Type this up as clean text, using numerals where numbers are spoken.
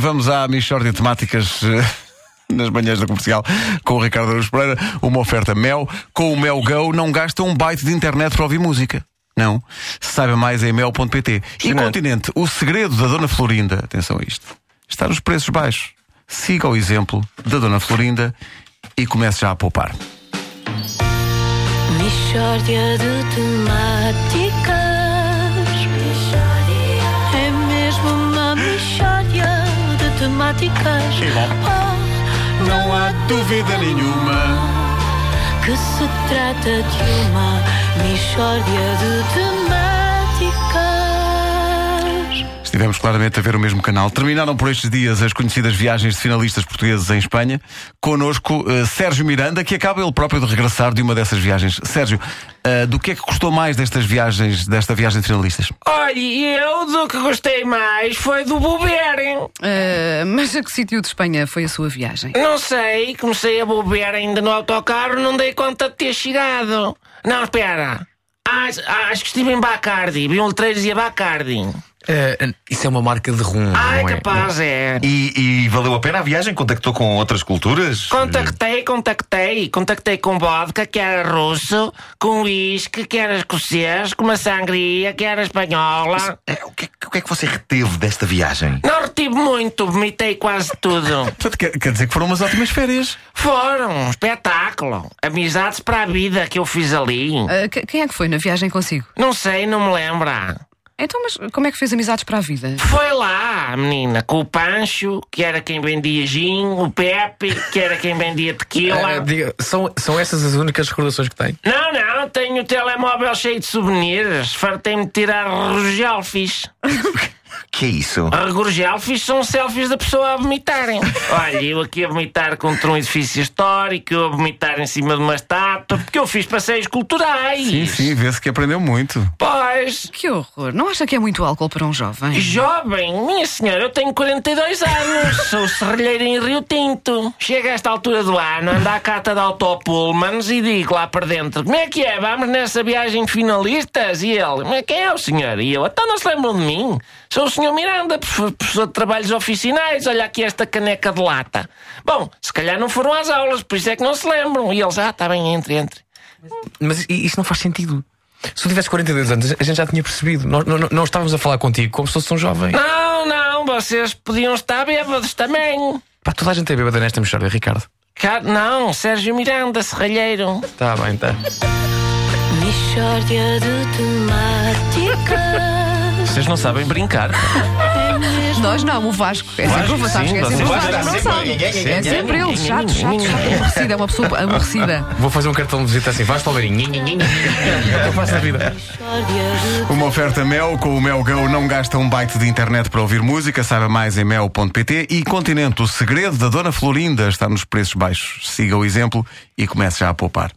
Vamos à mixórdia de temáticas nas manhãs da Comercial com o Ricardo Araújo Pereira. Uma oferta Mel. Com o Mel Go não gasta um byte de internet para ouvir música. Não. Saiba mais em mel.pt. E Continente, o segredo da Dona Florinda, atenção a isto, está nos preços baixos. Siga o exemplo da Dona Florinda e comece já a poupar. Mixórdia de temáticas. É mesmo uma mixórdia de temáticas. Oh, não há dúvida nenhuma que se trata de uma mixórdia de temáticas. Estivemos claramente a ver o mesmo canal. Terminaram por estes dias as conhecidas viagens de finalistas portugueses em Espanha. Connosco, Sérgio Miranda, que acaba ele próprio de regressar de uma dessas viagens. Sérgio, do que é que gostou mais destas viagens, desta viagem de finalistas? Olha, eu do que gostei mais foi do Boberen. Mas a que sítio de Espanha foi a sua viagem? Não sei, comecei a Boberen ainda no autocarro, não dei conta de ter chegado. Não, espera. Acho que estive em Bacardi, vi um letreiro e dizia Bacardi. Isso é uma marca de rum. Não é? Capaz, é. E valeu a pena a viagem? Contactou com outras culturas? Contactei com vodka, que era russo, com whisky, que era escocês, com uma sangria, que era espanhola. Mas, o que é que você reteve desta viagem? Não retive muito, vomitei quase tudo. Portanto, quer dizer que foram umas ótimas férias? Foram, um espetáculo. Amizades para a vida que eu fiz ali. Quem é que foi na viagem consigo? Não sei, não me lembro. Então, mas como é que fez amizades para a vida? Foi lá, menina, com o Pancho, que era quem vendia gin, o Pepe, que era quem vendia tequila. São essas as únicas recordações que tem? Não, tenho o telemóvel cheio de souvenirs. Fartei-me de tirar regorgelfis. Que é isso? Regorgelfis são selfies da pessoa a vomitarem. Olha, eu aqui a vomitar contra um edifício histórico, eu a vomitar em cima de uma estátua, porque eu fiz passeios culturais. Sim, vê-se que aprendeu muito. Pois. Que horror. Não acha que é muito álcool para um jovem? Jovem? Minha senhora, eu tenho 42 anos. Sou serrilheiro em Rio Tinto. Chego a esta altura do ano, ando à cata de autopullmans e digo lá para dentro: como é que é? Vamos nessa viagem de finalistas? E ele: quem é o senhor? E eu: então não se lembram de mim. Sou o Sr. Miranda, professor de trabalhos oficinais. Olha aqui esta caneca de lata. Bom, se calhar não foram às aulas, por isso é que não se lembram. E eles: está bem, entre. Mas isso não faz sentido. Se eu tivesse 42 anos, a gente já tinha percebido. Não estávamos a falar contigo como se fosse um jovem. Não, vocês podiam estar bêbados também. Pá, toda a gente é bêbada nesta mexerda, Ricardo. Não, Sérgio Miranda, serralheiro. Está bem, está. Mixórdia de temáticas. Vocês não sabem brincar. Nós não, o Vasco. É sempre o Vasco. É sempre o Vasco. É sempre ele, chato. Aborrecida, é uma pessoa aborrecida. Vou fazer um cartão de visita assim: Vasco Boberen. É o que eu faço na vida. Uma oferta Mel. Com o Mel Go não gasta um byte de internet para ouvir música. Saiba mais em mel.pt. E Continente, o segredo da Dona Florinda está nos preços baixos. Siga o exemplo e comece já a poupar.